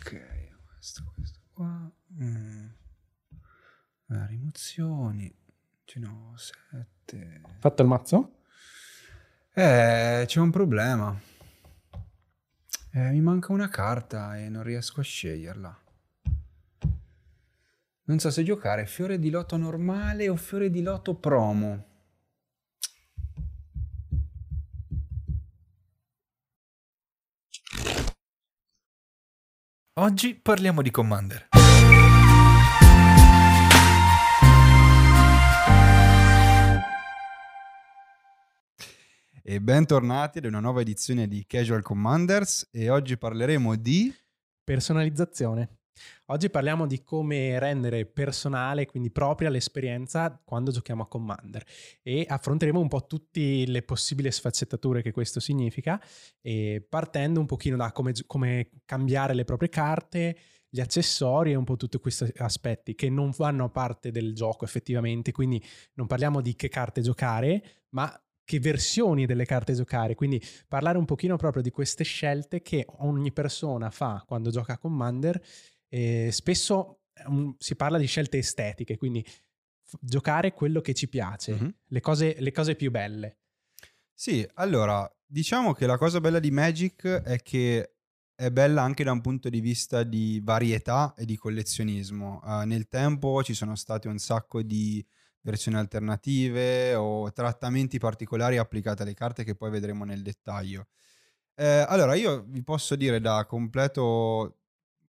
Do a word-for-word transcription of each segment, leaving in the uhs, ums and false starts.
Ok, questo, questo qua. Mm. Ah, rimozioni. Ce ne ho sette. Fatto il mazzo? Eh, c'è un problema. Eh, mi manca una carta e non riesco a sceglierla. Non so se giocare fiore di loto normale o fiore di loto promo. Oggi parliamo di Commander. E bentornati ad una nuova edizione di Casual Commanders e oggi parleremo di... personalizzazione. Oggi parliamo di come rendere personale, quindi propria, l'esperienza quando giochiamo a Commander e affronteremo un po' tutte le possibili sfaccettature che questo significa, e partendo un pochino da come, come cambiare le proprie carte, gli accessori e un po' tutti questi aspetti che non fanno parte del gioco effettivamente, quindi non parliamo di che carte giocare, ma che versioni delle carte giocare, quindi parlare un pochino proprio di queste scelte che ogni persona fa quando gioca a Commander. Eh, spesso um, si parla di scelte estetiche, quindi giocare quello che ci piace, mm-hmm. le cose, le cose più belle. Sì, allora, diciamo che la cosa bella di Magic è che è bella anche da un punto di vista di varietà e di collezionismo. Uh, nel tempo ci sono state un sacco di versioni alternative o trattamenti particolari applicati alle carte che poi vedremo nel dettaglio. Eh, allora, io vi posso dire da completo,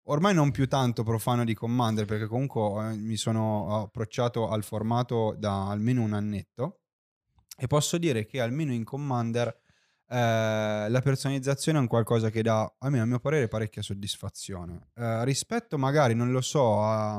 ormai non più tanto profano di Commander, perché comunque eh, mi sono approcciato al formato da almeno un annetto, e posso dire che almeno in Commander eh, la personalizzazione è un qualcosa che dà, almeno a mio parere, parecchia soddisfazione. Eh, rispetto magari, non lo so, a...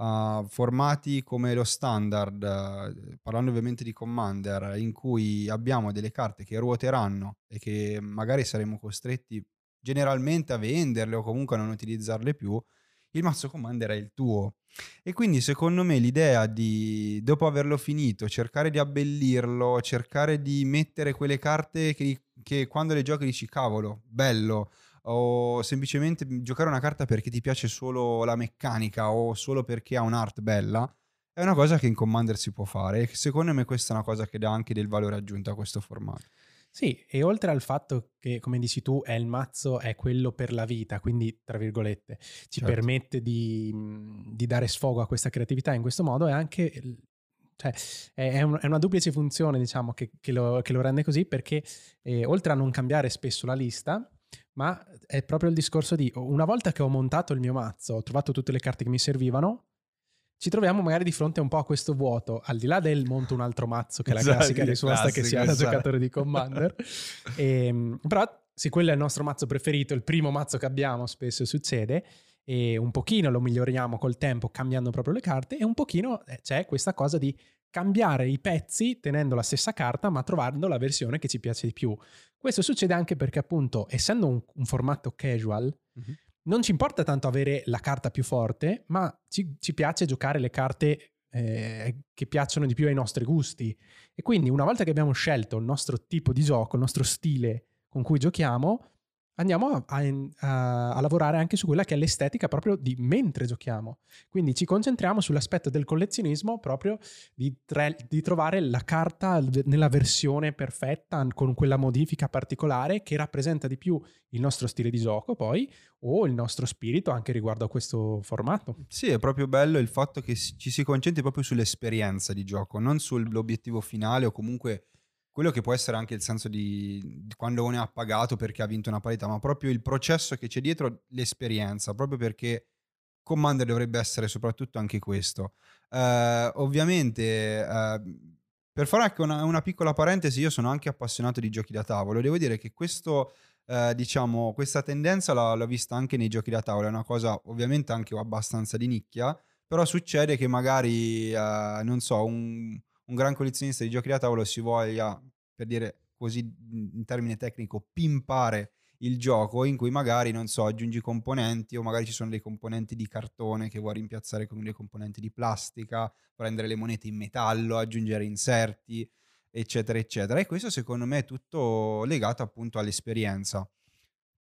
Uh, formati come lo standard, uh, parlando ovviamente di Commander, in cui abbiamo delle carte che ruoteranno e che magari saremo costretti generalmente a venderle o comunque a non utilizzarle più, il mazzo Commander è il tuo. E quindi secondo me l'idea di, dopo averlo finito, cercare di abbellirlo, cercare di mettere quelle carte che, che quando le giochi dici cavolo, bello, o semplicemente giocare una carta perché ti piace solo la meccanica o solo perché ha un'art bella, è una cosa che in Commander si può fare, e secondo me questa è una cosa che dà anche del valore aggiunto a questo formato. Sì, e oltre al fatto che, come dici tu, è il mazzo, è quello per la vita, quindi tra virgolette ci certo. permette di, di dare sfogo a questa creatività in questo modo, è anche cioè, è, un, è una duplice funzione, diciamo, che, che, lo, che lo rende così, perché eh, oltre a non cambiare spesso la lista, ma è proprio il discorso di, una volta che ho montato il mio mazzo, ho trovato tutte le carte che mi servivano, ci troviamo magari di fronte un po' a questo vuoto, al di là del monto un altro mazzo, che è la esatto, classica risposta che si ha da giocatore di Commander. E, però se quello è il nostro mazzo preferito, il primo mazzo che abbiamo, spesso succede, e un pochino lo miglioriamo col tempo cambiando proprio le carte, e un pochino c'è questa cosa di cambiare i pezzi tenendo la stessa carta ma trovando la versione che ci piace di più. Questo succede anche perché, appunto, essendo un, un formato casual, mm-hmm. non ci importa tanto avere la carta più forte, ma ci, ci piace giocare le carte eh, che piacciono di più ai nostri gusti, e quindi una volta che abbiamo scelto il nostro tipo di gioco, il nostro stile con cui giochiamo, andiamo a, a, a lavorare anche su quella che è l'estetica proprio di mentre giochiamo. Quindi ci concentriamo sull'aspetto del collezionismo, proprio di, tre, di trovare la carta nella versione perfetta, con quella modifica particolare che rappresenta di più il nostro stile di gioco, poi, o il nostro spirito anche riguardo a questo formato. Sì, è proprio bello il fatto che ci si concentri proprio sull'esperienza di gioco, non sull'obiettivo finale o comunque... quello che può essere anche il senso di, di quando uno è appagato perché ha vinto una partita, ma proprio il processo che c'è dietro, l'esperienza, proprio perché Commander dovrebbe essere soprattutto anche questo. Uh, ovviamente, uh, per fare anche una, una piccola parentesi, io sono anche appassionato di giochi da tavolo. Devo dire che questo, uh, diciamo, questa tendenza l'ho, l'ho vista anche nei giochi da tavolo, è una cosa ovviamente anche abbastanza di nicchia, però succede che magari, uh, non so, un... un gran collezionista di giochi da tavolo si voglia, per dire così in termine tecnico, pimpare il gioco, in cui magari, non so, aggiungi componenti, o magari ci sono dei componenti di cartone che vuoi rimpiazzare con dei componenti di plastica, prendere le monete in metallo, aggiungere inserti, eccetera eccetera, e questo secondo me è tutto legato appunto all'esperienza.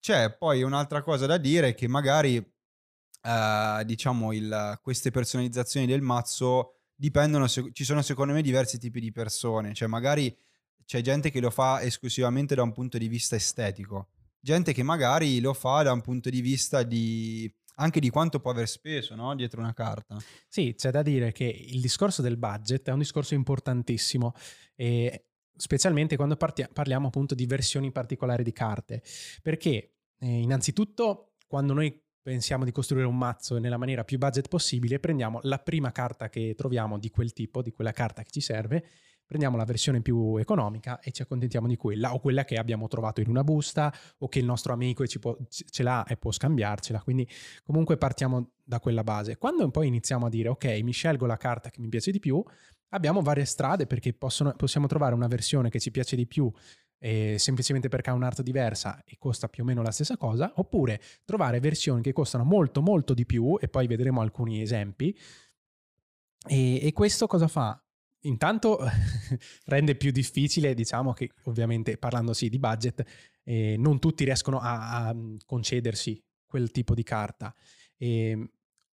C'è poi un'altra cosa da dire, che magari eh, diciamo il, queste personalizzazioni del mazzo dipendono, se, ci sono secondo me diversi tipi di persone, cioè magari c'è gente che lo fa esclusivamente da un punto di vista estetico, gente che magari lo fa da un punto di vista di anche di quanto può aver speso, no? Dietro una carta. Sì, c'è da dire che il discorso del budget è un discorso importantissimo, e specialmente quando partia- parliamo appunto di versioni particolari di carte, perché eh, innanzitutto quando noi pensiamo di costruire un mazzo nella maniera più budget possibile, prendiamo la prima carta che troviamo di quel tipo, di quella carta che ci serve, prendiamo la versione più economica e ci accontentiamo di quella, o quella che abbiamo trovato in una busta o che il nostro amico ci può, ce l'ha e può scambiarcela, quindi comunque partiamo da quella base. Quando poi iniziamo a dire ok, mi scelgo la carta che mi piace di più, abbiamo varie strade, perché possono, possiamo trovare una versione che ci piace di più eh, semplicemente perché ha un'arte diversa e costa più o meno la stessa cosa, oppure trovare versioni che costano molto molto di più, e poi vedremo alcuni esempi. E, e questo cosa fa? Intanto rende più difficile, diciamo che ovviamente parlando sì di budget, eh, non tutti riescono a, a concedersi quel tipo di carta. Eh,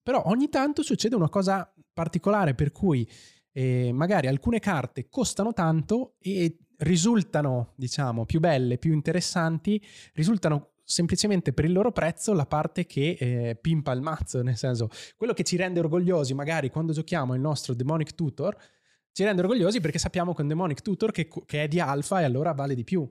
però ogni tanto succede una cosa particolare per cui Eh, magari alcune carte costano tanto e risultano, diciamo, più belle, più interessanti, risultano semplicemente per il loro prezzo la parte che eh, pimpa il mazzo, nel senso, quello che ci rende orgogliosi magari quando giochiamo il nostro Demonic Tutor, ci rende orgogliosi perché sappiamo che un Demonic Tutor che, che è di alfa e allora vale di più,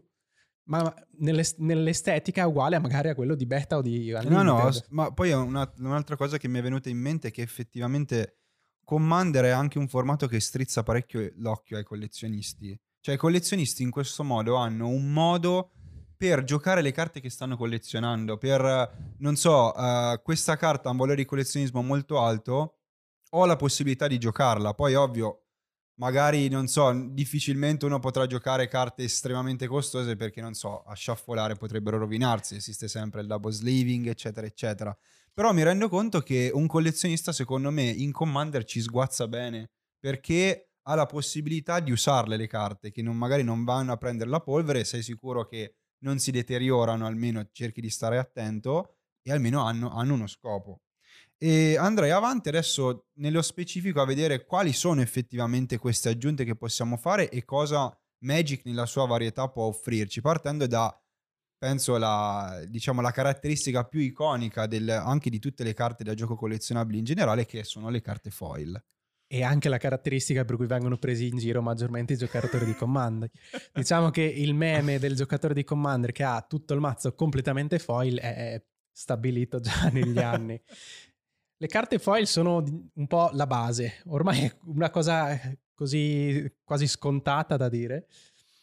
ma nell'estetica è uguale magari a quello di beta o di Unlimited. No no, ma poi una, un'altra cosa che mi è venuta in mente è che effettivamente Commander è anche un formato che strizza parecchio l'occhio ai collezionisti. Cioè i collezionisti in questo modo hanno un modo per giocare le carte che stanno collezionando, per, non so, uh, questa carta ha un valore di collezionismo molto alto, ho la possibilità di giocarla. Poi ovvio, magari, non so, difficilmente uno potrà giocare carte estremamente costose perché, non so, a sciaffolare potrebbero rovinarsi, esiste sempre il double sleeving, eccetera, eccetera. Però mi rendo conto che un collezionista, secondo me, in Commander ci sguazza bene, perché ha la possibilità di usarle le carte, che non, magari non vanno a prendere la polvere, sei sicuro che non si deteriorano, almeno cerchi di stare attento, e almeno hanno, hanno uno scopo. E andrei avanti adesso nello specifico a vedere quali sono effettivamente queste aggiunte che possiamo fare e cosa Magic nella sua varietà può offrirci, partendo da, penso, la, diciamo, la caratteristica più iconica del, anche di tutte le carte da gioco collezionabili in generale, che sono le carte foil. E anche la caratteristica per cui vengono presi in giro maggiormente i giocatori di Commander. Diciamo che il meme del giocatore di Commander che ha tutto il mazzo completamente foil è stabilito già negli anni. Le carte foil sono un po' la base, ormai è una cosa così quasi scontata da dire,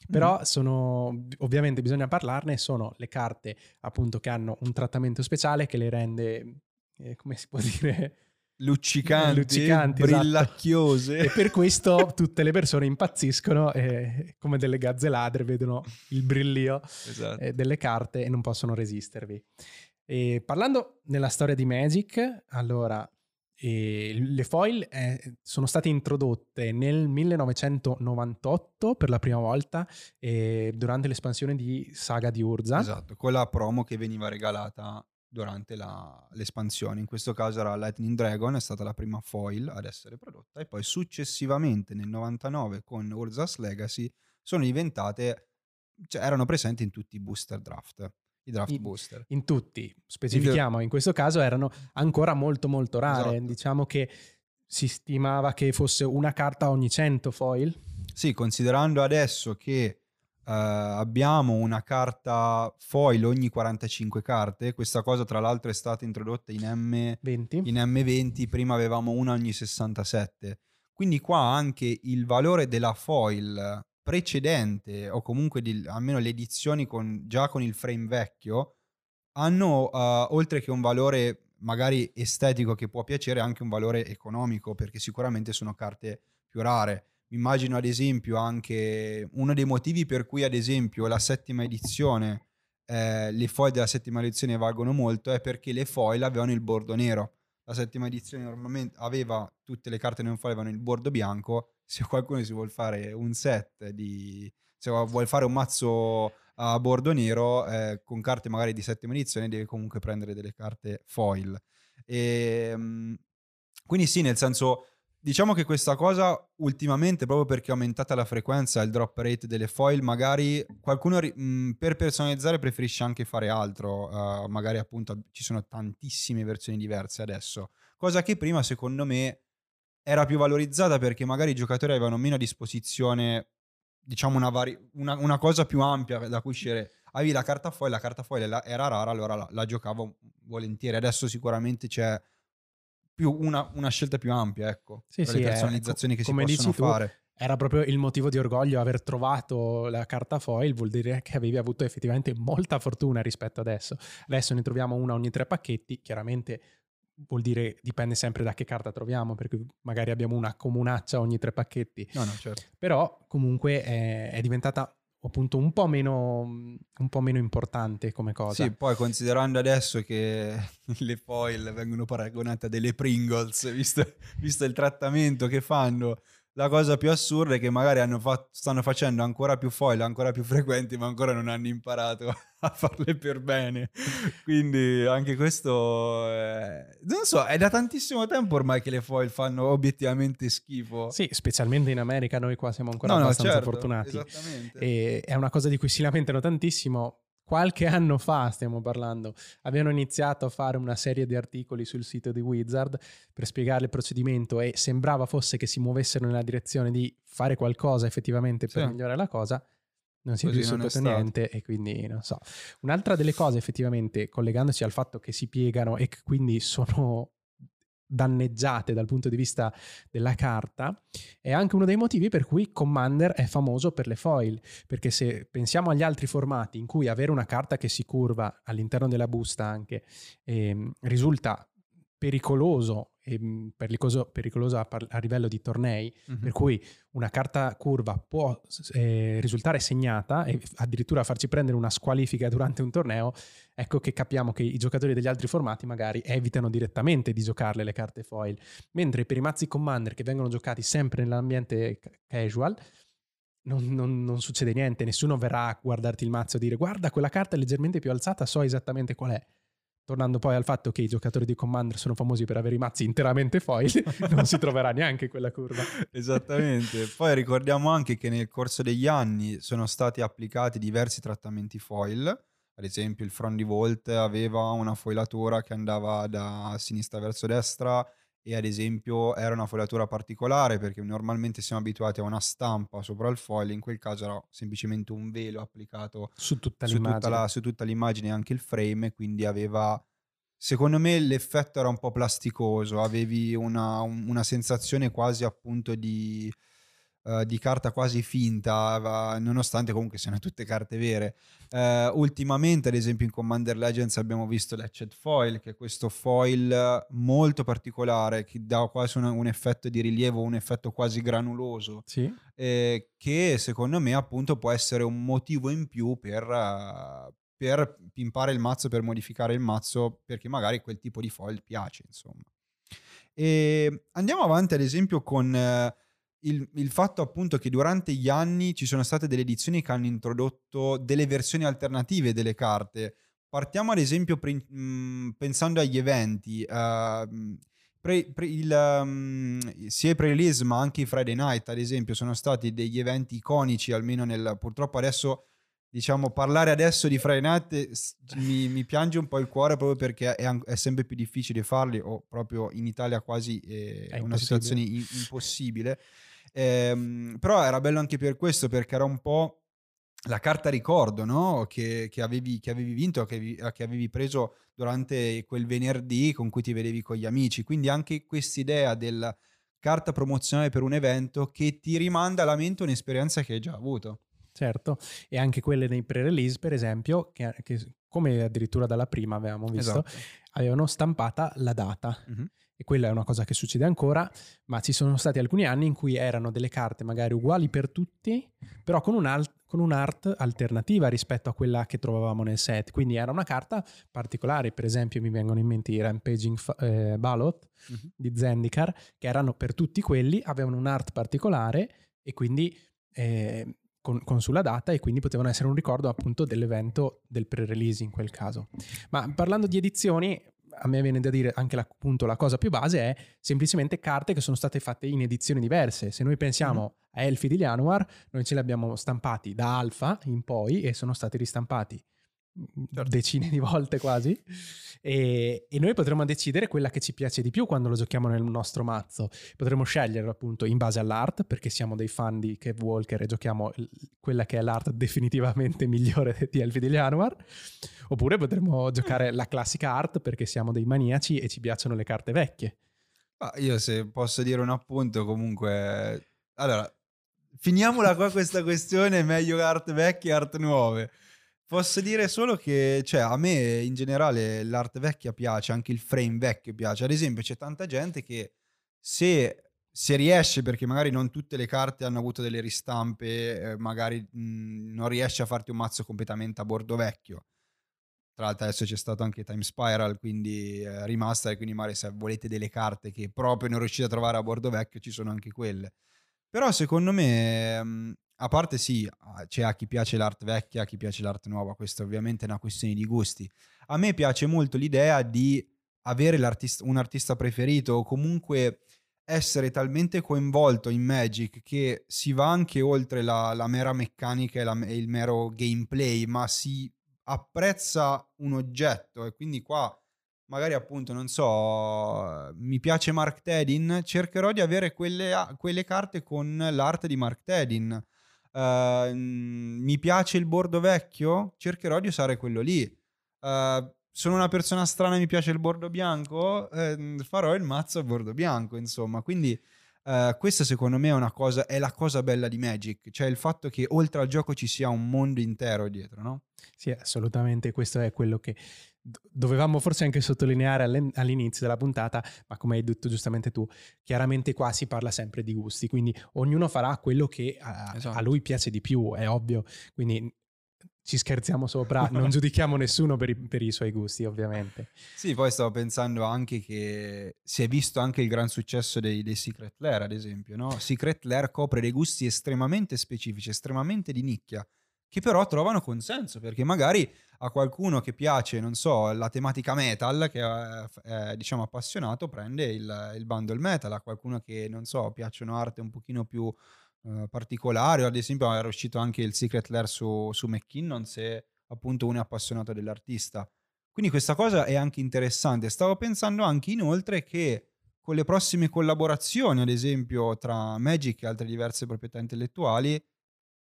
però sono, ovviamente bisogna parlarne, sono le carte appunto che hanno un trattamento speciale che le rende, eh, come si può dire, luccicanti, luccicanti brillacchiose, esatto. E per questo tutte le persone impazziscono e, come delle gazze ladre, vedono il brillio, esatto, eh, delle carte e non possono resistervi. E parlando nella storia di Magic, allora e le foil eh, sono state introdotte nel millenovecentonovantotto per la prima volta eh, durante l'espansione di Saga di Urza. Esatto, con la promo che veniva regalata durante la, l'espansione. In questo caso era Lightning Dragon, è stata la prima foil ad essere prodotta, e poi successivamente nel novantanove con Urza's Legacy sono diventate, cioè erano presenti in tutti i booster draft. I draft in, booster. In tutti, specifichiamo, in questo caso erano ancora molto molto rare, esatto. Diciamo che si stimava che fosse una carta ogni cento foil. Sì, considerando adesso che eh, abbiamo una carta foil ogni quarantacinque carte, questa cosa tra l'altro è stata introdotta in M venti, in M venti prima avevamo una ogni sessantasette, quindi qua anche il valore della foil precedente, o comunque di, almeno le edizioni con, già con il frame vecchio, hanno uh, oltre che un valore magari estetico che può piacere, anche un valore economico, perché sicuramente sono carte più rare. Mi immagino ad esempio anche uno dei motivi per cui ad esempio la settima edizione, eh, le foil della settima edizione valgono molto, è perché le foil avevano il bordo nero. La settima edizione normalmente aveva, tutte le carte non foil avevano il bordo bianco. Se qualcuno si vuol fare un set di, se vuol fare un mazzo a bordo nero, eh, con carte magari di settima edizione deve comunque prendere delle carte foil. E, quindi sì, nel senso, diciamo che questa cosa ultimamente, proprio perché è aumentata la frequenza, il drop rate delle foil, magari qualcuno mh, per personalizzare preferisce anche fare altro, uh, magari appunto ci sono tantissime versioni diverse adesso, cosa che prima secondo me era più valorizzata perché magari i giocatori avevano meno a disposizione, diciamo, una, vari una, una cosa più ampia da cui uscire. Avevi la carta foil, la carta foil era rara, allora la, la giocavo volentieri. Adesso sicuramente c'è più una, una scelta più ampia, ecco, sì, sì, le personalizzazioni è, che si possono fare. Tu, era proprio il motivo di orgoglio aver trovato la carta foil, vuol dire che avevi avuto effettivamente molta fortuna rispetto adesso. Adesso ne troviamo una ogni tre pacchetti, chiaramente vuol dire dipende sempre da che carta troviamo, perché magari abbiamo una comunaccia ogni tre pacchetti. No, no, certo. Però comunque è, è diventata appunto un po' meno un po' meno importante come cosa. Sì, poi considerando adesso che le foil vengono paragonate a delle Pringles, visto, visto il trattamento che fanno, la cosa più assurda è che magari hanno fatto, stanno facendo ancora più foil, ancora più frequenti, ma ancora non hanno imparato a farle per bene. Quindi anche questo è... non so, è da tantissimo tempo ormai che le foil fanno obiettivamente schifo. Sì, specialmente in America, noi qua siamo ancora no, abbastanza no, certo, fortunati. Esattamente. E è una cosa di cui si lamentano tantissimo. Qualche anno fa, stiamo parlando, avevano iniziato a fare una serie di articoli sul sito di Wizard per spiegare il procedimento e sembrava fosse che si muovessero nella direzione di fare qualcosa effettivamente per sì. migliorare la cosa. Non si è risolto niente e quindi non so. Un'altra delle cose effettivamente, collegandosi al fatto che si piegano e che quindi sono danneggiate dal punto di vista della carta, è anche uno dei motivi per cui Commander è famoso per le foil, perché se pensiamo agli altri formati in cui avere una carta che si curva all'interno della busta anche ehm, risulta pericoloso, ehm, pericoloso, pericoloso a, a livello di tornei, mm-hmm. per cui una carta curva può eh, risultare segnata e addirittura farci prendere una squalifica durante un torneo, ecco che capiamo che i giocatori degli altri formati magari evitano direttamente di giocarle le carte foil, mentre per i mazzi Commander che vengono giocati sempre nell'ambiente casual non, non, non succede niente, nessuno verrà a guardarti il mazzo e dire guarda quella carta è leggermente più alzata, so esattamente qual è. Tornando poi al fatto che i giocatori di Commander sono famosi per avere i mazzi interamente foil, non si troverà neanche quella curva. Esattamente. Poi ricordiamo anche che nel corso degli anni sono stati applicati diversi trattamenti foil. Ad esempio il Frondivolt aveva una foilatura che andava da sinistra verso destra e ad esempio era una foilatura particolare perché normalmente siamo abituati a una stampa sopra il foil, in quel caso era semplicemente un velo applicato su tutta l'immagine e anche il frame, quindi aveva, secondo me l'effetto era un po' plasticoso, avevi una, una sensazione quasi appunto di, uh, di carta quasi finta, nonostante comunque siano tutte carte vere. Uh, ultimamente ad esempio in Commander Legends abbiamo visto Letched Foil, che è questo foil molto particolare che dà quasi un, un effetto di rilievo, un effetto quasi granuloso, sì. eh, che secondo me appunto può essere un motivo in più per, uh, per pimpare il mazzo, per modificare il mazzo, perché magari quel tipo di foil piace, insomma. E andiamo avanti ad esempio con uh, Il, il fatto appunto che durante gli anni ci sono state delle edizioni che hanno introdotto delle versioni alternative delle carte. Partiamo ad esempio pre- mh, pensando agli eventi, uh, pre- pre- il, um, sia i pre-release ma anche i Friday Night ad esempio sono stati degli eventi iconici, almeno nel, purtroppo adesso diciamo parlare adesso di Friday Night mi, mi piange un po' il cuore proprio perché è, è sempre più difficile farli, o proprio in Italia quasi eh, è una situazione i- impossibile. Eh, però era bello anche per questo, perché era un po' la carta ricordo, no? che, che, avevi, che avevi vinto, che, che avevi preso durante quel venerdì con cui ti vedevi con gli amici, quindi anche quest'idea della carta promozionale per un evento che ti rimanda alla mente un'esperienza che hai già avuto. Certo, e anche quelle nei pre-release per esempio, che, che come addirittura dalla prima avevamo visto, esatto. avevano stampata la data. Mm-hmm. E quella è una cosa che succede ancora, ma ci sono stati alcuni anni in cui erano delle carte magari uguali per tutti, però con un alt- con un'art alternativa rispetto a quella che trovavamo nel set. Quindi era una carta particolare, per esempio mi vengono in mente i Rampaging fa- eh, Ballot mm-hmm. di Zendikar, che erano per tutti quelli, avevano un'art particolare e quindi eh, con, con sulla data, e quindi potevano essere un ricordo appunto dell'evento del pre-release in quel caso. Ma parlando di edizioni, a me viene da dire anche la, appunto la cosa più base è semplicemente carte che sono state fatte in edizioni diverse. Se noi pensiamo mm-hmm. a Elfi di Llanowar, noi ce li abbiamo stampati da Alfa in poi e sono stati ristampati certo. decine di volte quasi, e, e noi potremo decidere quella che ci piace di più quando lo giochiamo nel nostro mazzo. Potremo sceglierlo appunto in base all'art, perché siamo dei fan di Kev Walker e giochiamo quella che è l'art definitivamente migliore di Elfi di Llanowar, oppure potremo giocare la classica art perché siamo dei maniaci e ci piacciono le carte vecchie. Ma io, se posso dire un appunto, comunque allora finiamola qua questa questione, meglio art vecchie e art nuove. Posso dire solo che, cioè, a me in generale l'arte vecchia piace, anche il frame vecchio piace. Ad esempio c'è tanta gente che se, se riesce, perché magari non tutte le carte hanno avuto delle ristampe, eh, magari mh, non riesce a farti un mazzo completamente a bordo vecchio. Tra l'altro adesso c'è stato anche Time Spiral, quindi eh, rimasta, e quindi magari se volete delle carte che proprio non riuscite a trovare a bordo vecchio, ci sono anche quelle. Però secondo me... Mh, a parte sì, c'è a chi piace l'art vecchia, a chi piace l'art nuova, questa ovviamente è una questione di gusti. A me piace molto l'idea di avere l'artista, un artista preferito, o comunque essere talmente coinvolto in Magic che si va anche oltre la, la mera meccanica e, la, e il mero gameplay, ma si apprezza un oggetto. E quindi qua magari appunto, non so, mi piace Mark Tedin, cercherò di avere quelle, quelle carte con l'arte di Mark Tedin. Uh, mi piace il bordo vecchio, cercherò di usare quello lì. Uh, sono una persona strana e mi piace il bordo bianco, uh, farò il mazzo a bordo bianco, insomma. Quindi uh, questa secondo me è una cosa, è la cosa bella di Magic, cioè il fatto che oltre al gioco ci sia un mondo intero dietro, no? Sì, assolutamente, questo è quello che dovevamo forse anche sottolineare all'inizio della puntata, ma come hai detto giustamente tu, chiaramente qua si parla sempre di gusti, quindi ognuno farà quello che a, esatto. a lui piace di più, è ovvio, quindi ci scherziamo sopra, non giudichiamo nessuno per i, per i suoi gusti ovviamente. Sì, poi stavo pensando anche che si è visto anche il gran successo dei, dei Secret Lair, ad esempio, no? Secret Lair copre dei gusti estremamente specifici, estremamente di nicchia, che però trovano consenso, perché magari a qualcuno che piace, non so, la tematica metal, che è, è diciamo appassionato, prende il, il bundle metal, a qualcuno che, non so, piacciono arte un pochino più eh, particolari, ad esempio era uscito anche il Secret Lair su, su McKinnon, se appunto uno è appassionato dell'artista. Quindi questa cosa è anche interessante. Stavo pensando anche inoltre che con le prossime collaborazioni, ad esempio tra Magic e altre diverse proprietà intellettuali,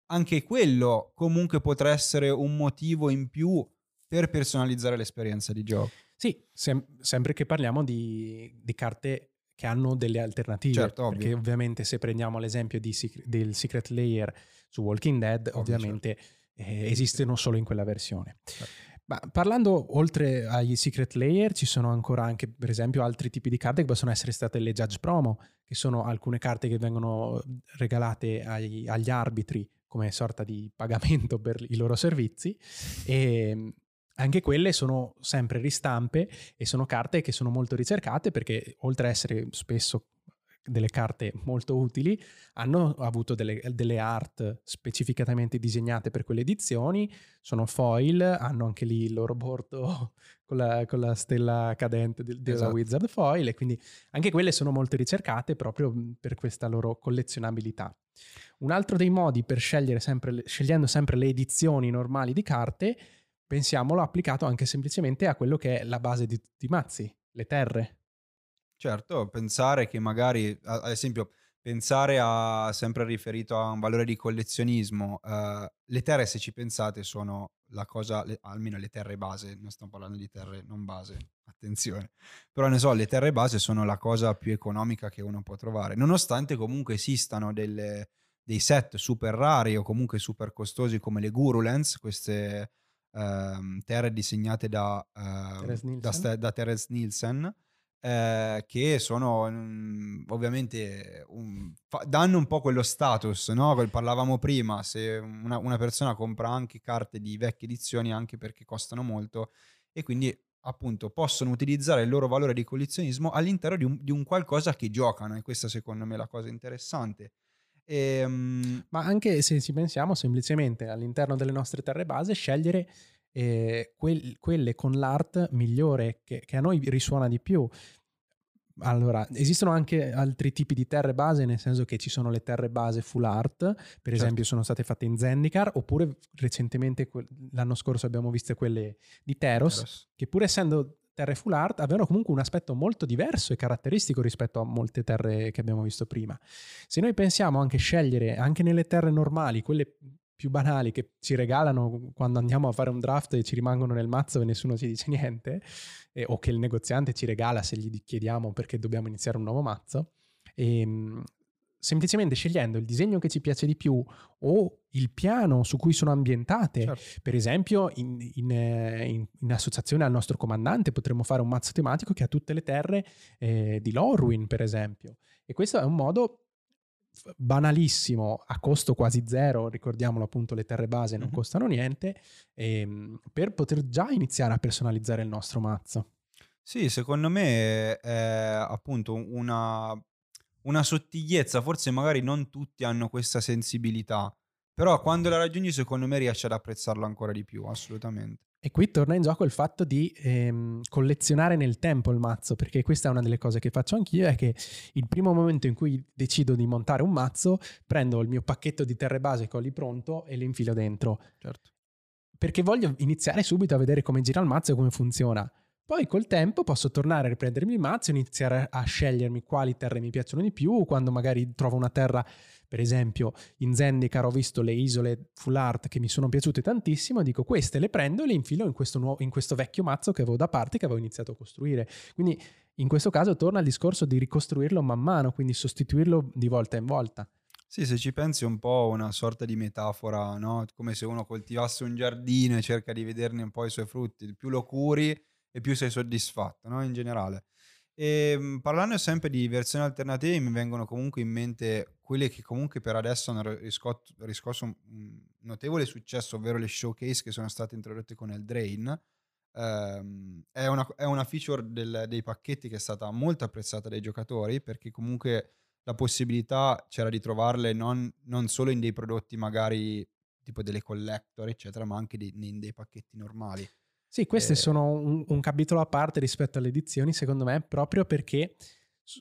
anche quello comunque potrà essere un motivo in più per personalizzare l'esperienza di gioco. Sì, sem- sempre che parliamo di, di carte che hanno delle alternative, certo, perché ovvio. Ovviamente se prendiamo l'esempio di sec- del Secret Lair su Walking Dead, ovvio, ovviamente certo. eh, esistono solo in quella versione. Certo. Ma parlando oltre agli Secret Lair, ci sono ancora anche per esempio altri tipi di carte che possono essere state le Judge Promo, che sono alcune carte che vengono regalate ai, agli arbitri come sorta di pagamento per i loro servizi, e anche quelle sono sempre ristampe e sono carte che sono molto ricercate, perché oltre a essere spesso delle carte molto utili, hanno avuto delle, delle art specificatamente disegnate per quelle edizioni, sono foil, hanno anche lì il loro bordo con la, con la stella cadente della esatto. Wizard Foil, e quindi anche quelle sono molto ricercate proprio per questa loro collezionabilità. Un altro dei modi per scegliere sempre, scegliendo sempre le edizioni normali di carte, pensiamolo applicato anche semplicemente a quello che è la base di tutti i mazzi, le terre. Certo, pensare che magari, ad esempio, pensare a, sempre riferito a un valore di collezionismo, eh, le terre, se ci pensate, sono la cosa, le, almeno le terre base, non stiamo parlando di terre non base, attenzione, però ne so, le terre base sono la cosa più economica che uno può trovare, nonostante comunque esistano delle, dei set super rari o comunque super costosi come le Gurulens, queste eh, terre disegnate da, eh, da, da Terese Nielsen, Eh, che sono mh, ovviamente un, fa, danno un po' quello status, no? Parlavamo prima, se una, una persona compra anche carte di vecchie edizioni anche perché costano molto, e quindi appunto possono utilizzare il loro valore di collezionismo all'interno di un, di un qualcosa che giocano, e questa secondo me è la cosa interessante. E, um... ma anche se ci pensiamo semplicemente all'interno delle nostre terre base scegliere eh, quel, quelle con l'art migliore che, che a noi risuona di più. Allora, esistono anche altri tipi di terre base, nel senso che ci sono le terre base full art, per certo. esempio sono state fatte in Zendikar, oppure recentemente l'anno scorso abbiamo visto quelle di Theros, Theros. che pur essendo terre full art avevano comunque un aspetto molto diverso e caratteristico rispetto a molte terre che abbiamo visto prima. Se noi pensiamo anche a scegliere anche nelle terre normali, quelle più banali che ci regalano quando andiamo a fare un draft e ci rimangono nel mazzo e nessuno ci dice niente, eh, o che il negoziante ci regala se gli chiediamo perché dobbiamo iniziare un nuovo mazzo, e, mh, semplicemente scegliendo il disegno che ci piace di più o il piano su cui sono ambientate. Certo. Per esempio in, in, in, in associazione al nostro comandante potremmo fare un mazzo tematico che ha tutte le terre eh, di Lorwyn, per esempio, e questo è un modo banalissimo, a costo quasi zero, ricordiamolo, appunto le terre base non mm-hmm. costano niente, e, per poter già iniziare a personalizzare il nostro mazzo. Sì, secondo me è appunto una, una sottigliezza, forse magari non tutti hanno questa sensibilità, però quando la raggiungi secondo me riesci ad apprezzarla ancora di più, assolutamente. E qui torna in gioco il fatto di ehm, collezionare nel tempo il mazzo, perché questa è una delle cose che faccio anch'io, è che il primo momento in cui decido di montare un mazzo, prendo il mio pacchetto di terre base che ho lì pronto e le infilo dentro. Certo. Perché voglio iniziare subito a vedere come gira il mazzo e come funziona. Poi col tempo posso tornare a riprendermi il mazzo e iniziare a scegliermi quali terre mi piacciono di più, quando magari trovo una terra, per esempio in Zendikar ho visto le isole full art che mi sono piaciute tantissimo, dico queste le prendo e le infilo in questo, nuovo, in questo vecchio mazzo che avevo da parte, che avevo iniziato a costruire. Quindi in questo caso torna al discorso di ricostruirlo man mano, quindi sostituirlo di volta in volta. Sì, se ci pensi è un po' una sorta di metafora, no? Come se uno coltivasse un giardino e cerca di vederne un po' i suoi frutti, più lo curi e più sei soddisfatto, no? In generale. E parlando sempre di versioni alternative, mi vengono comunque in mente quelle che comunque per adesso hanno riscot- riscosso un notevole successo, ovvero le showcase che sono state introdotte con Eldraine. Ehm, è, una, è una feature del, dei pacchetti che è stata molto apprezzata dai giocatori, perché comunque la possibilità c'era di trovarle non, non solo in dei prodotti magari tipo delle collector, eccetera, ma anche di, in dei pacchetti normali. Sì, queste eh, sono un, un capitolo a parte rispetto alle edizioni, secondo me, proprio perché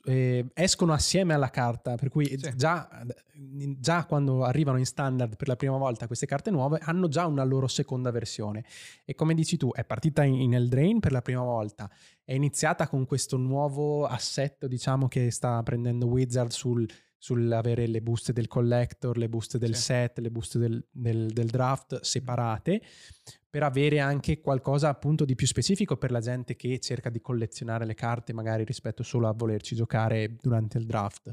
eh, escono assieme alla carta, per cui sì. già, già quando arrivano in standard per la prima volta queste carte nuove hanno già una loro seconda versione. E come dici tu, è partita in, in Eldraine per la prima volta, è iniziata con questo nuovo assetto, diciamo, che sta prendendo Wizard sul... sull'avere le buste del collector, le buste del sì. set, le buste del, del, del draft separate, per avere anche qualcosa appunto di più specifico per la gente che cerca di collezionare le carte magari rispetto solo a volerci giocare durante il draft.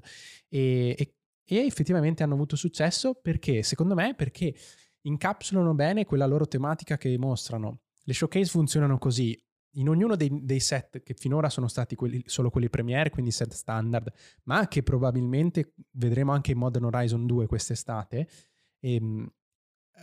E, e, e effettivamente hanno avuto successo perché, secondo me, perché incapsulano bene quella loro tematica che mostrano. Le showcase funzionano così. In ognuno dei, dei set che finora sono stati quelli, solo quelli premiere, quindi set standard, ma che probabilmente vedremo anche in Modern Horizon due quest'estate, ehm,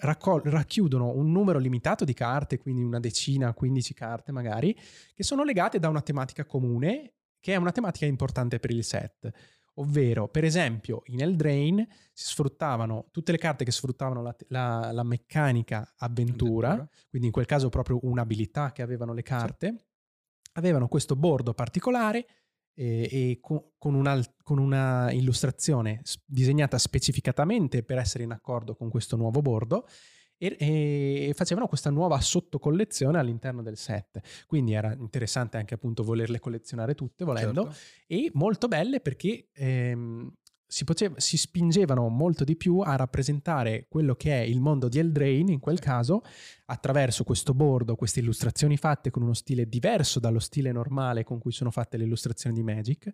raccol- racchiudono un numero limitato di carte, quindi una decina, quindici carte magari, che sono legate da una tematica comune, che è una tematica importante per il set. Ovvero, per esempio, in Eldraine si sfruttavano tutte le carte che sfruttavano la, la, la meccanica avventura, avventura, quindi in quel caso proprio un'abilità che avevano le carte, sì. avevano questo bordo particolare e, e con, con, una, con una illustrazione disegnata specificatamente per essere in accordo con questo nuovo bordo, e, e facevano questa nuova sottocollezione all'interno del set. Quindi era interessante anche appunto volerle collezionare tutte volendo, certo. e molto belle perché ehm, si, poteva, si spingevano molto di più a rappresentare quello che è il mondo di Eldraine in quel caso, attraverso questo bordo, queste illustrazioni fatte con uno stile diverso dallo stile normale con cui sono fatte le illustrazioni di Magic,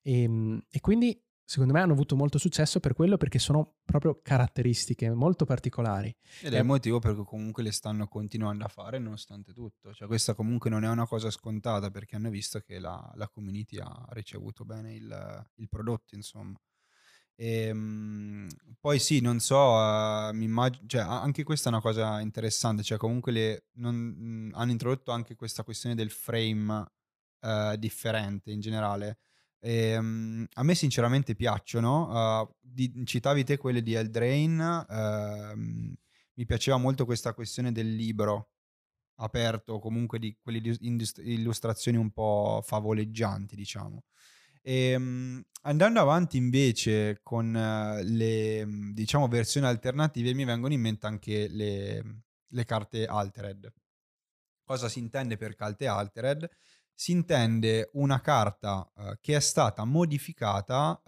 e, e quindi secondo me hanno avuto molto successo per quello, perché sono proprio caratteristiche molto particolari. Ed è il motivo per cui comunque le stanno continuando a fare nonostante tutto. Cioè questa comunque non è una cosa scontata, perché hanno visto che la, la community ha ricevuto bene il, il prodotto, insomma. E, mh, poi sì, non so, uh, mi immag- cioè, anche questa è una cosa interessante. Cioè comunque le, non, mh, hanno introdotto anche questa questione del frame uh, differente in generale. E, um, a me sinceramente piacciono. Uh, di, citavi te quelle di Eldraine. Uh, mi piaceva molto questa questione del libro aperto, comunque di quelle di illustrazioni un po' favoleggianti, diciamo. E, um, andando avanti invece con uh, le, diciamo, versioni alternative, mi vengono in mente anche le, le carte Altered. Cosa si intende per carte Altered? Si intende una carta uh, che è stata modificata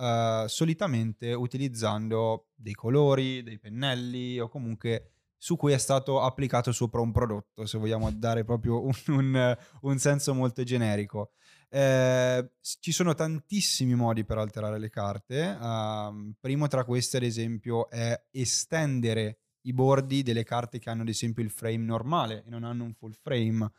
uh, solitamente utilizzando dei colori, dei pennelli, o comunque su cui è stato applicato sopra un prodotto, se vogliamo dare proprio un, un, un senso molto generico. Eh, ci sono tantissimi modi per alterare le carte. Uh, primo tra questi, ad esempio, è estendere i bordi delle carte che hanno ad esempio il frame normale e non hanno un full frame,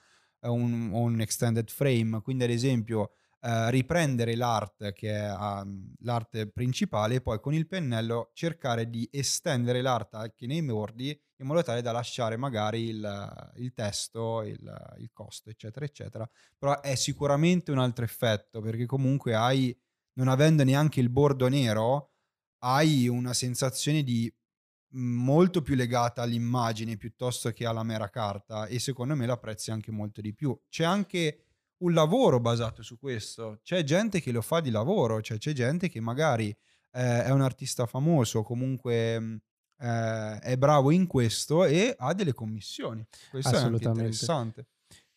Un, un extended frame, quindi ad esempio eh, riprendere l'art che è um, l'art principale e poi con il pennello cercare di estendere l'art anche nei bordi in modo tale da lasciare magari il, il testo, il, il costo, eccetera eccetera. Però è sicuramente un altro effetto, perché comunque hai, non avendo neanche il bordo nero, hai una sensazione di molto più legata all'immagine piuttosto che alla mera carta, e secondo me la apprezzi anche molto di più. C'è anche un lavoro basato su questo, c'è gente che lo fa di lavoro, cioè c'è gente che magari eh, è un artista famoso, comunque eh, è bravo in questo e ha delle commissioni. Questo è anche interessante.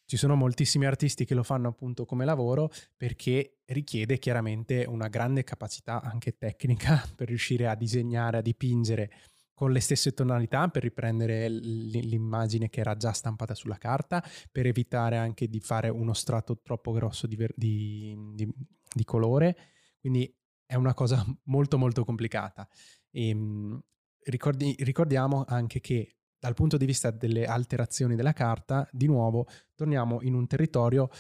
Ci sono moltissimi artisti che lo fanno appunto come lavoro, perché richiede chiaramente una grande capacità anche tecnica per riuscire a disegnare, a dipingere con le stesse tonalità, per riprendere l'immagine che era già stampata sulla carta, per evitare anche di fare uno strato troppo grosso di, di, di, di colore. Quindi è una cosa molto molto complicata. E, ricordi, ricordiamo anche che dal punto di vista delle alterazioni della carta, di nuovo torniamo in un territorio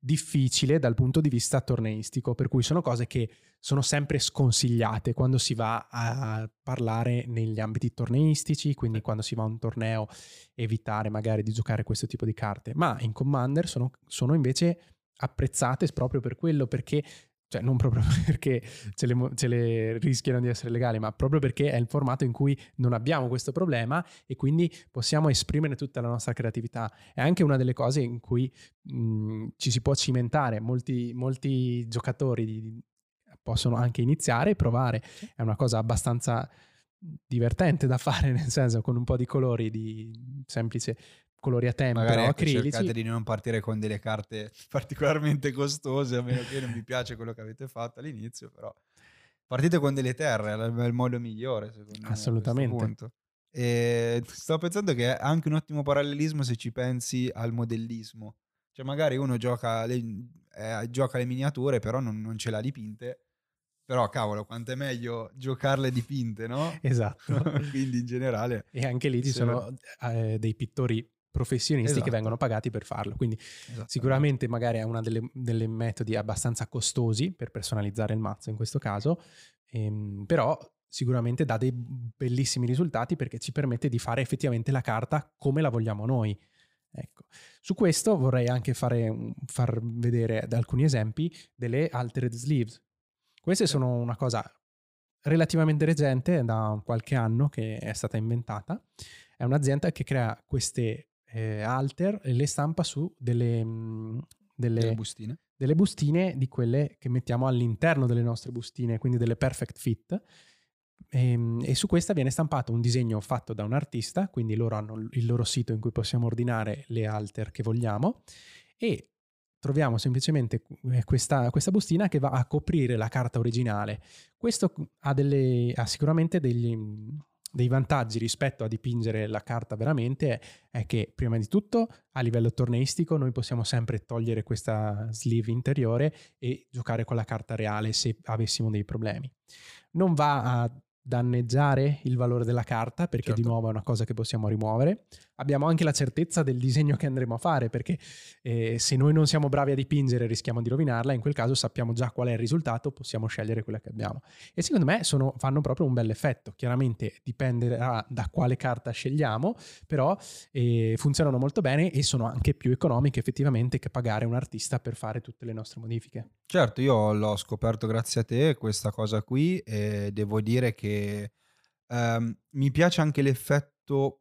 difficile dal punto di vista torneistico, per cui sono cose che sono sempre sconsigliate quando si va a parlare negli ambiti torneistici, quindi quando si va a un torneo evitare magari di giocare questo tipo di carte, ma in Commander sono, sono invece apprezzate proprio per quello, perché, cioè non proprio perché ce le, ce le rischiano di essere legali, ma proprio perché è il formato in cui non abbiamo questo problema e quindi possiamo esprimere tutta la nostra creatività. È anche una delle cose in cui mh, ci si può cimentare. Molti, molti giocatori di, possono anche iniziare e provare. È una cosa abbastanza divertente da fare, nel senso, con un po' di colori, di semplice colori a tema, magari, però acrilici. Cercate di non partire con delle carte particolarmente costose, a meno che non vi piace quello che avete fatto all'inizio, però partite con delle terre, è il modo migliore secondo me. Assolutamente. E sto pensando che è anche un ottimo parallelismo se ci pensi al modellismo, cioè magari uno gioca le, eh, gioca le miniature però non, non ce l'ha dipinte, però cavolo, quanto è meglio giocarle dipinte, no? Esatto. Quindi in generale, e anche lì ci sono eh, dei pittori professionisti, esatto, che vengono pagati per farlo, quindi sicuramente magari è una delle, delle metodi abbastanza costosi per personalizzare il mazzo in questo caso, ehm, però sicuramente dà dei bellissimi risultati perché ci permette di fare effettivamente la carta come la vogliamo noi. Ecco, su questo vorrei anche fare, far vedere alcuni esempi delle altered sleeves. Queste sono una cosa relativamente recente, da qualche anno che è stata inventata. È un'azienda che crea queste eh, alter e le stampa su delle, mh, delle, delle, bustine. delle bustine, di quelle che mettiamo all'interno delle nostre bustine, quindi delle perfect fit, e, e su questa viene stampato un disegno fatto da un artista, quindi loro hanno il loro sito in cui possiamo ordinare le alter che vogliamo, e troviamo semplicemente questa, questa bustina che va a coprire la carta originale. Questo ha, delle, ha sicuramente degli, dei vantaggi rispetto a dipingere la carta veramente, è che prima di tutto a livello torneistico noi possiamo sempre togliere questa sleeve interiore e giocare con la carta reale se avessimo dei problemi. Non va a danneggiare il valore della carta perché, certo, di nuovo è una cosa che possiamo rimuovere. abbiamo anche la certezza del disegno che andremo a fare, perché eh, se noi non siamo bravi a dipingere rischiamo di rovinarla, in quel caso sappiamo già qual è il risultato, possiamo scegliere quella che abbiamo. E secondo me sono, fanno proprio un bel effetto. Chiaramente dipenderà da quale carta scegliamo, però eh, funzionano molto bene e sono anche più economiche effettivamente che pagare un artista per fare tutte le nostre modifiche. Certo, io l'ho scoperto grazie a te questa cosa qui e devo dire che um, mi piace anche l'effetto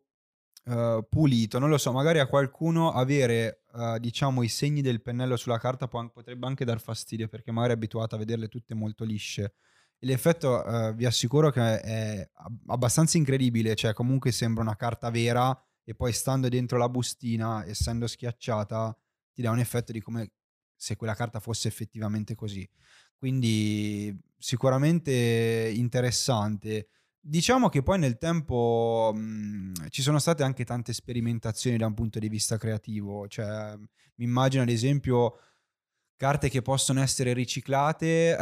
Uh, pulito, non lo so, magari a qualcuno avere uh, diciamo i segni del pennello sulla carta può, potrebbe anche dar fastidio, perché magari è abituato a vederle tutte molto lisce. L'effetto uh, vi assicuro che è abbastanza incredibile, cioè comunque sembra una carta vera e poi stando dentro la bustina, essendo schiacciata, ti dà un effetto di come se quella carta fosse effettivamente così. Quindi sicuramente interessante. Diciamo che poi nel tempo mh, ci sono state anche tante sperimentazioni da un punto di vista creativo, cioè mi immagino ad esempio carte che possono essere riciclate eh,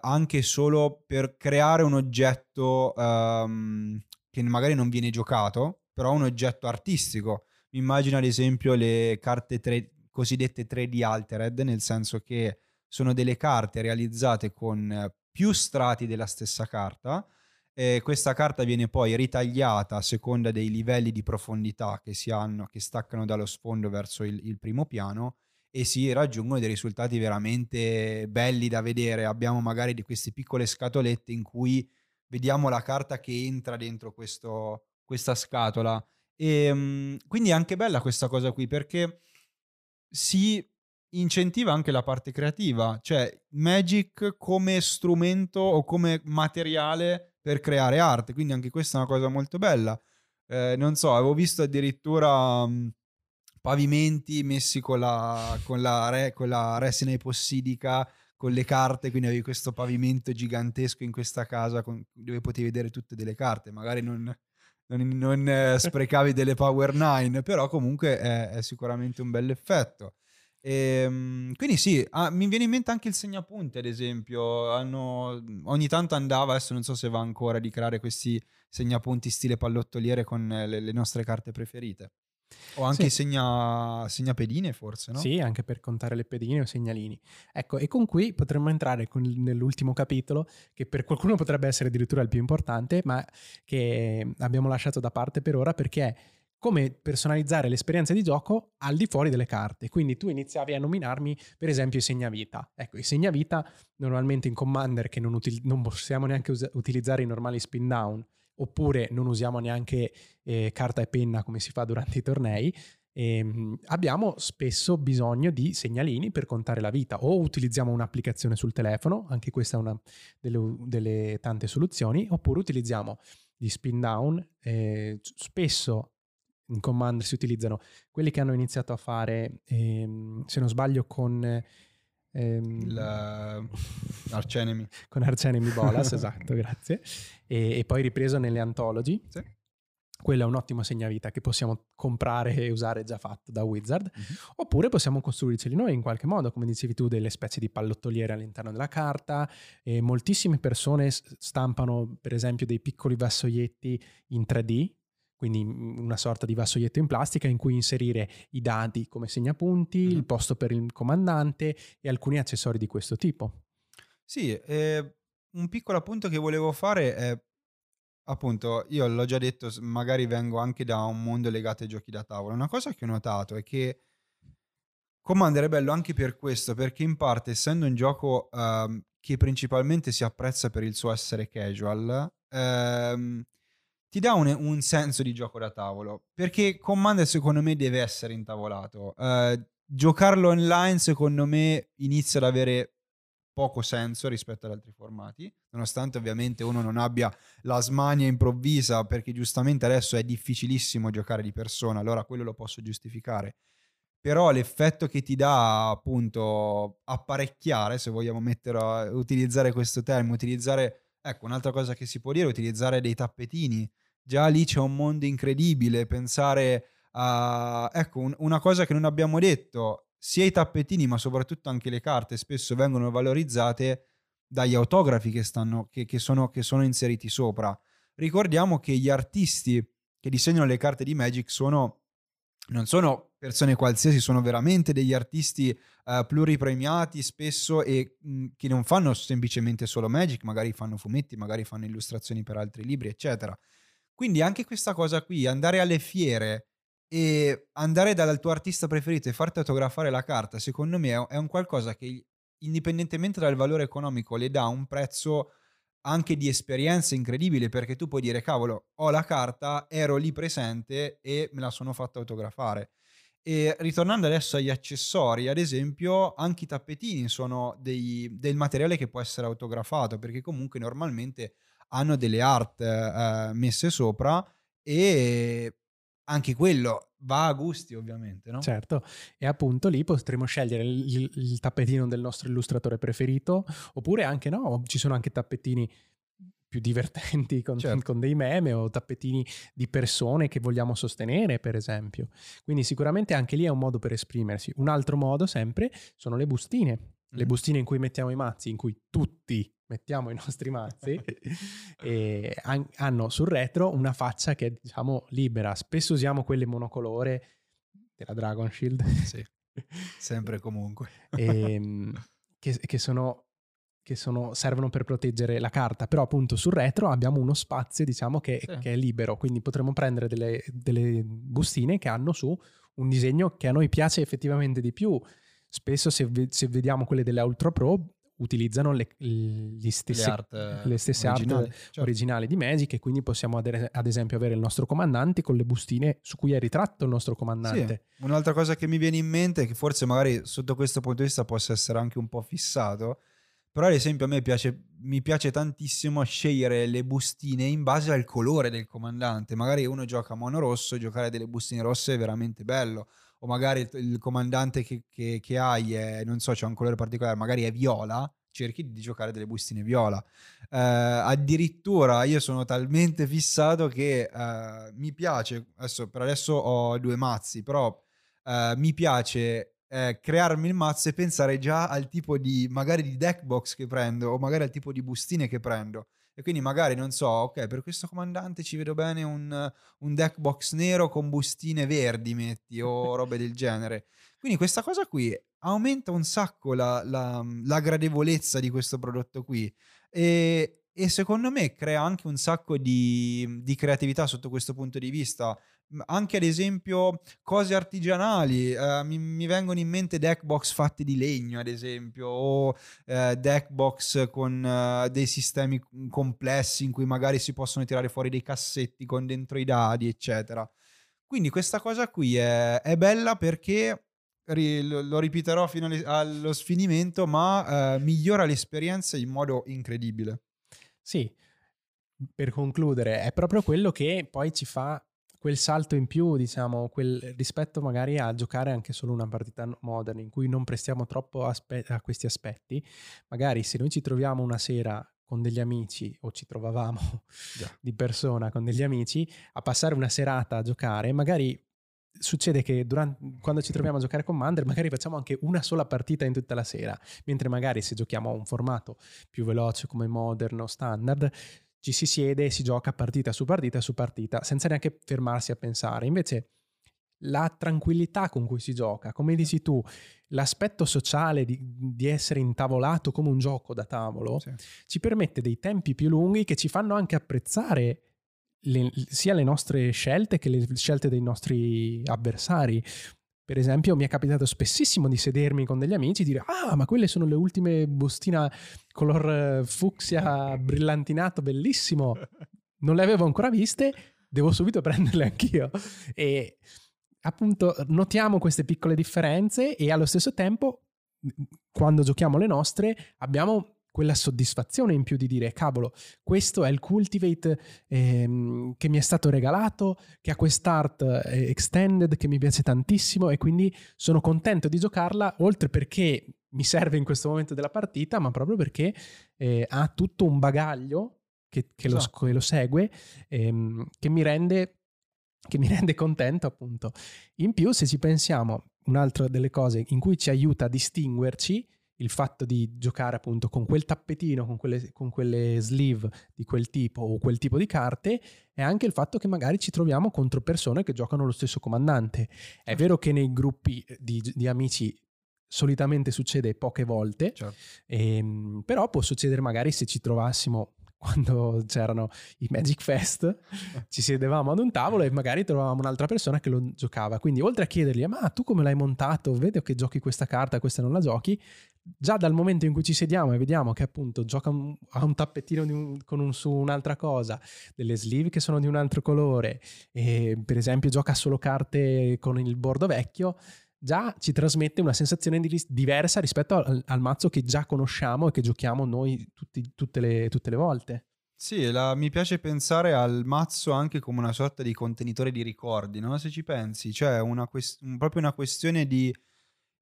anche solo per creare un oggetto ehm, che magari non viene giocato, però un oggetto artistico. Mi immagino ad esempio le carte tre, cosiddette tre D Altered, nel senso che sono delle carte realizzate con più strati della stessa carta. E questa carta viene poi ritagliata a seconda dei livelli di profondità che si hanno, che staccano dallo sfondo verso il, il primo piano, e si raggiungono dei risultati veramente belli da vedere. Abbiamo magari di queste piccole scatolette in cui vediamo la carta che entra dentro questo, questa scatola, e quindi è anche bella questa cosa qui, perché si incentiva anche la parte creativa, cioè Magic come strumento o come materiale per creare arte, quindi anche questa è una cosa molto bella. Eh, non so, avevo visto addirittura um, pavimenti messi con la, con la, re, con la resina epossidica, con le carte, quindi avevi questo pavimento gigantesco in questa casa con, dove potevi vedere tutte delle carte, magari non, non, non eh, sprecavi delle Power nine, però comunque è, è sicuramente un bel effetto. E quindi sì, ah, mi viene in mente anche il segnapunti ad esempio. Hanno, ogni tanto andava, adesso non so se va ancora, di creare questi segnapunti stile pallottoliere con le, le nostre carte preferite, o anche sì. segna, segna pedine forse, no? Sì, anche per contare le pedine o segnalini, ecco. E con qui potremmo entrare con, nell'ultimo capitolo, che per qualcuno potrebbe essere addirittura il più importante, ma che abbiamo lasciato da parte per ora, perché è come personalizzare l'esperienza di gioco al di fuori delle carte. Quindi tu iniziavi a nominarmi, per esempio, i segnavita. Ecco, i segnavita normalmente in Commander, che non, non possiamo neanche utilizzare i normali spin down, oppure non usiamo neanche eh, carta e penna come si fa durante i tornei, ehm, abbiamo spesso bisogno di segnalini per contare la vita, o utilizziamo un'applicazione sul telefono, anche questa è una delle, delle tante soluzioni, oppure utilizziamo gli spin down, eh, spesso in Commander si utilizzano quelli che hanno iniziato a fare, ehm, se non sbaglio, con ehm, La... Archenemy. Con Archenemy Bolas, esatto, grazie. E, e poi ripreso nelle Anthology. Sì. Quello è un ottimo segnavita che possiamo comprare e usare già fatto da Wizard. Mm-hmm. Oppure possiamo costruirceli noi in qualche modo, come dicevi tu, delle specie di pallottoliere all'interno della carta. E moltissime persone stampano, per esempio, dei piccoli vassoietti in tre D, quindi una sorta di vassoietto in plastica in cui inserire i dadi come segnapunti, mm-hmm. il posto per il comandante e alcuni accessori di questo tipo. Sì, eh, un piccolo appunto che volevo fare è, appunto, io l'ho già detto, magari vengo anche da un mondo legato ai giochi da tavola. Una cosa che ho notato è che Commander è bello anche per questo, perché in parte, essendo un gioco ehm, che principalmente si apprezza per il suo essere casual, ehm, ti dà un, un senso di gioco da tavolo, perché Commander secondo me deve essere intavolato. Uh, giocarlo online secondo me inizia ad avere poco senso rispetto ad altri formati, nonostante ovviamente uno non abbia la smania improvvisa, perché giustamente adesso è difficilissimo giocare di persona, allora quello lo posso giustificare. Però l'effetto che ti dà appunto apparecchiare, se vogliamo mettere a utilizzare questo termine, utilizzare, ecco un'altra cosa che si può dire, utilizzare dei tappetini. Già lì c'è un mondo incredibile, pensare a... Ecco, un, una cosa che non abbiamo detto, sia i tappetini ma soprattutto anche le carte spesso vengono valorizzate dagli autografi che, stanno, che, che, sono, che sono inseriti sopra. Ricordiamo che gli artisti che disegnano le carte di Magic sono non sono persone qualsiasi, sono veramente degli artisti uh, pluripremiati spesso e mh, che non fanno semplicemente solo Magic, magari fanno fumetti, magari fanno illustrazioni per altri libri, eccetera. Quindi anche questa cosa qui, andare alle fiere e andare dal tuo artista preferito e farti autografare la carta, secondo me è un qualcosa che, indipendentemente dal valore economico, le dà un prezzo anche di esperienza incredibile, perché tu puoi dire, cavolo, ho la carta, ero lì presente e me la sono fatta autografare. E ritornando adesso agli accessori, ad esempio anche i tappetini sono dei, del materiale che può essere autografato, perché comunque normalmente hanno delle art eh, messe sopra, e anche quello va a gusti, ovviamente, no? Certo, e appunto lì potremo scegliere il, il tappetino del nostro illustratore preferito, oppure anche no, ci sono anche tappetini più divertenti con, certo. con dei meme, o tappetini di persone che vogliamo sostenere, per esempio. Quindi sicuramente anche lì è un modo per esprimersi. Un altro modo sempre sono le bustine, mm. le bustine in cui mettiamo i mazzi, in cui tutti mettiamo i nostri mazzi e han- hanno sul retro una faccia che è, diciamo, libera. Spesso usiamo quelle monocolore della Dragon Shield. Sì, sempre comunque. e, che, che sono, che sono, servono per proteggere la carta, però appunto sul retro abbiamo uno spazio, diciamo, che, sì. che è libero, quindi potremmo prendere delle, delle bustine che hanno su un disegno che a noi piace effettivamente di più. Spesso se, se vediamo quelle delle Ultra Pro, utilizzano le, gli stesse, le, art le stesse originali, art certo. originali di Magic, e quindi possiamo ad esempio avere il nostro comandante con le bustine su cui è ritratto il nostro comandante. Sì. Un'altra cosa che mi viene in mente, che forse magari sotto questo punto di vista possa essere anche un po' fissato, però ad esempio a me piace, mi piace tantissimo scegliere le bustine in base al colore del comandante. Magari uno gioca mono rosso, giocare delle bustine rosse è veramente bello. O magari il comandante che, che, che hai è, non so, c'è un colore particolare, magari è viola, cerchi di giocare delle bustine viola. Eh, addirittura io sono talmente fissato che eh, mi piace, adesso, per adesso ho due mazzi, però eh, mi piace eh, crearmi il mazzo e pensare già al tipo di, magari di deck box che prendo, o magari al tipo di bustine che prendo. E quindi magari, non so, ok, per questo comandante ci vedo bene un, un deck box nero con bustine verdi, metti, o robe del genere. Quindi questa cosa qui aumenta un sacco la, la, la gradevolezza di questo prodotto qui, e, e secondo me crea anche un sacco di, di creatività sotto questo punto di vista. Anche ad esempio cose artigianali, eh, mi, mi vengono in mente deck box fatti di legno, ad esempio, o eh, deck box con eh, dei sistemi complessi in cui magari si possono tirare fuori dei cassetti con dentro i dadi, eccetera. Quindi questa cosa qui è, è bella perché, ri, lo, lo ripeterò fino allo sfinimento, ma eh, migliora l'esperienza in modo incredibile. Sì, per concludere, è proprio quello che poi ci fa quel salto in più, diciamo, quel rispetto magari a giocare anche solo una partita modern in cui non prestiamo troppo aspe- a questi aspetti. Magari se noi ci troviamo una sera con degli amici, o ci trovavamo yeah. di persona con degli amici a passare una serata a giocare, magari succede che durante, quando ci troviamo a giocare Commander, magari facciamo anche una sola partita in tutta la sera, mentre magari se giochiamo a un formato più veloce come Modern o Standard, ci si siede e si gioca partita su partita su partita senza neanche fermarsi a pensare. Invece la tranquillità con cui si gioca, come dici tu, l'aspetto sociale di, di essere intavolato come un gioco da tavolo, sì. ci permette dei tempi più lunghi che ci fanno anche apprezzare le, sia le nostre scelte che le scelte dei nostri avversari. Per esempio mi è capitato spessissimo di sedermi con degli amici e dire ah, ma quelle sono le ultime bustina color fucsia brillantinato, bellissimo, non le avevo ancora viste, devo subito prenderle anch'io. E appunto notiamo queste piccole differenze, e allo stesso tempo quando giochiamo le nostre abbiamo quella soddisfazione in più di dire cavolo, questo è il Cultivate ehm, che mi è stato regalato, che ha quest'art eh, extended che mi piace tantissimo, e quindi sono contento di giocarla, oltre perché mi serve in questo momento della partita, ma proprio perché eh, ha tutto un bagaglio che, che, so. lo, che lo segue, ehm, che mi rende che mi rende contento, appunto. In più, se ci pensiamo, un'altra delle cose in cui ci aiuta a distinguerci, il fatto di giocare appunto con quel tappetino, con quelle, con quelle sleeve di quel tipo o quel tipo di carte, è anche il fatto che magari ci troviamo contro persone che giocano lo stesso comandante. È vero che nei gruppi di, di amici solitamente succede poche volte, certo. ehm, però può succedere magari se ci trovassimo... Quando c'erano i Magic Fest ci sedevamo ad un tavolo e magari trovavamo un'altra persona che lo giocava. Quindi oltre a chiedergli, ma tu come l'hai montato? Vedo che giochi questa carta, questa non la giochi. Già dal momento in cui ci sediamo e vediamo che appunto gioca un, a un tappetino di un, con un, su un'altra cosa, delle sleeve che sono di un altro colore, e per esempio gioca solo carte con il bordo vecchio, già ci trasmette una sensazione di, diversa rispetto al, al mazzo che già conosciamo e che giochiamo noi tutti, tutte, le, tutte le volte. Sì, la, mi piace pensare al mazzo anche come una sorta di contenitore di ricordi, no? Se ci pensi, cioè una quest- un, proprio una questione di...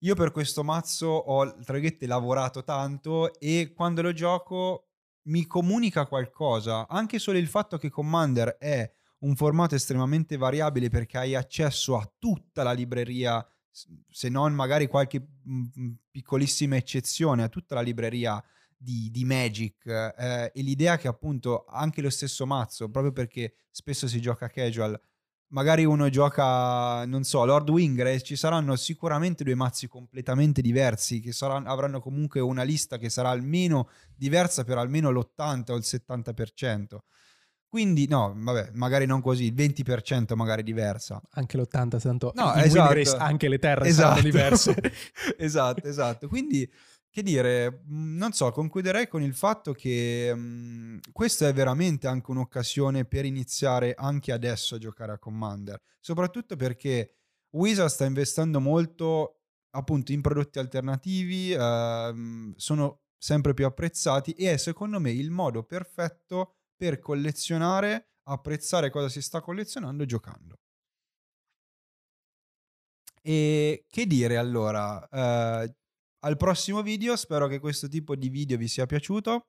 Io per questo mazzo ho, tra virgolette, lavorato tanto e quando lo gioco mi comunica qualcosa. Anche solo il fatto che Commander è un formato estremamente variabile perché hai accesso a tutta la libreria, se non magari qualche piccolissima eccezione, a tutta la libreria di, di Magic, eh, e l'idea che appunto anche lo stesso mazzo, proprio perché spesso si gioca casual, magari uno gioca, non so, Lord Wingre, ci saranno sicuramente due mazzi completamente diversi che saranno, avranno comunque una lista che sarà almeno diversa per almeno l'ottanta o il settanta per cento. Quindi, no, vabbè, magari non così, il venti per cento magari diversa. Anche l'ottanta, tanto no, esatto. Race, anche le terre esatto. sono diverse. esatto, esatto. Quindi, che dire, non so, concluderei con il fatto che mh, questa è veramente anche un'occasione per iniziare anche adesso a giocare a Commander. Soprattutto perché Wizards sta investendo molto, appunto, in prodotti alternativi, ehm, sono sempre più apprezzati e è, secondo me, il modo perfetto per collezionare, apprezzare cosa si sta collezionando giocando. E che dire allora, eh, al prossimo video, spero che questo tipo di video vi sia piaciuto,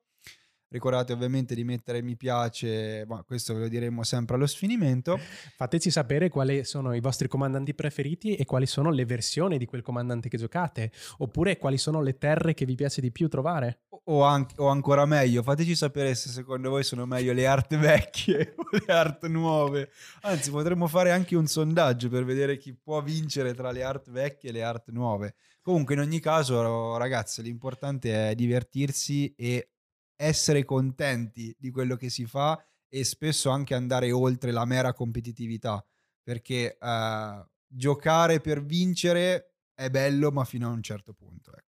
ricordate ovviamente di mettere mi piace, ma questo ve lo diremo sempre allo sfinimento. Fateci sapere quali sono i vostri comandanti preferiti e quali sono le versioni di quel comandante che giocate, oppure quali sono le terre che vi piace di più trovare. O, an- o ancora meglio, fateci sapere se secondo voi sono meglio le art vecchie o le art nuove. Anzi, potremmo fare anche un sondaggio per vedere chi può vincere tra le art vecchie e le art nuove. Comunque, in ogni caso, ragazzi, l'importante è divertirsi e essere contenti di quello che si fa e spesso anche andare oltre la mera competitività, perché eh, giocare per vincere è bello, ma fino a un certo punto, ecco.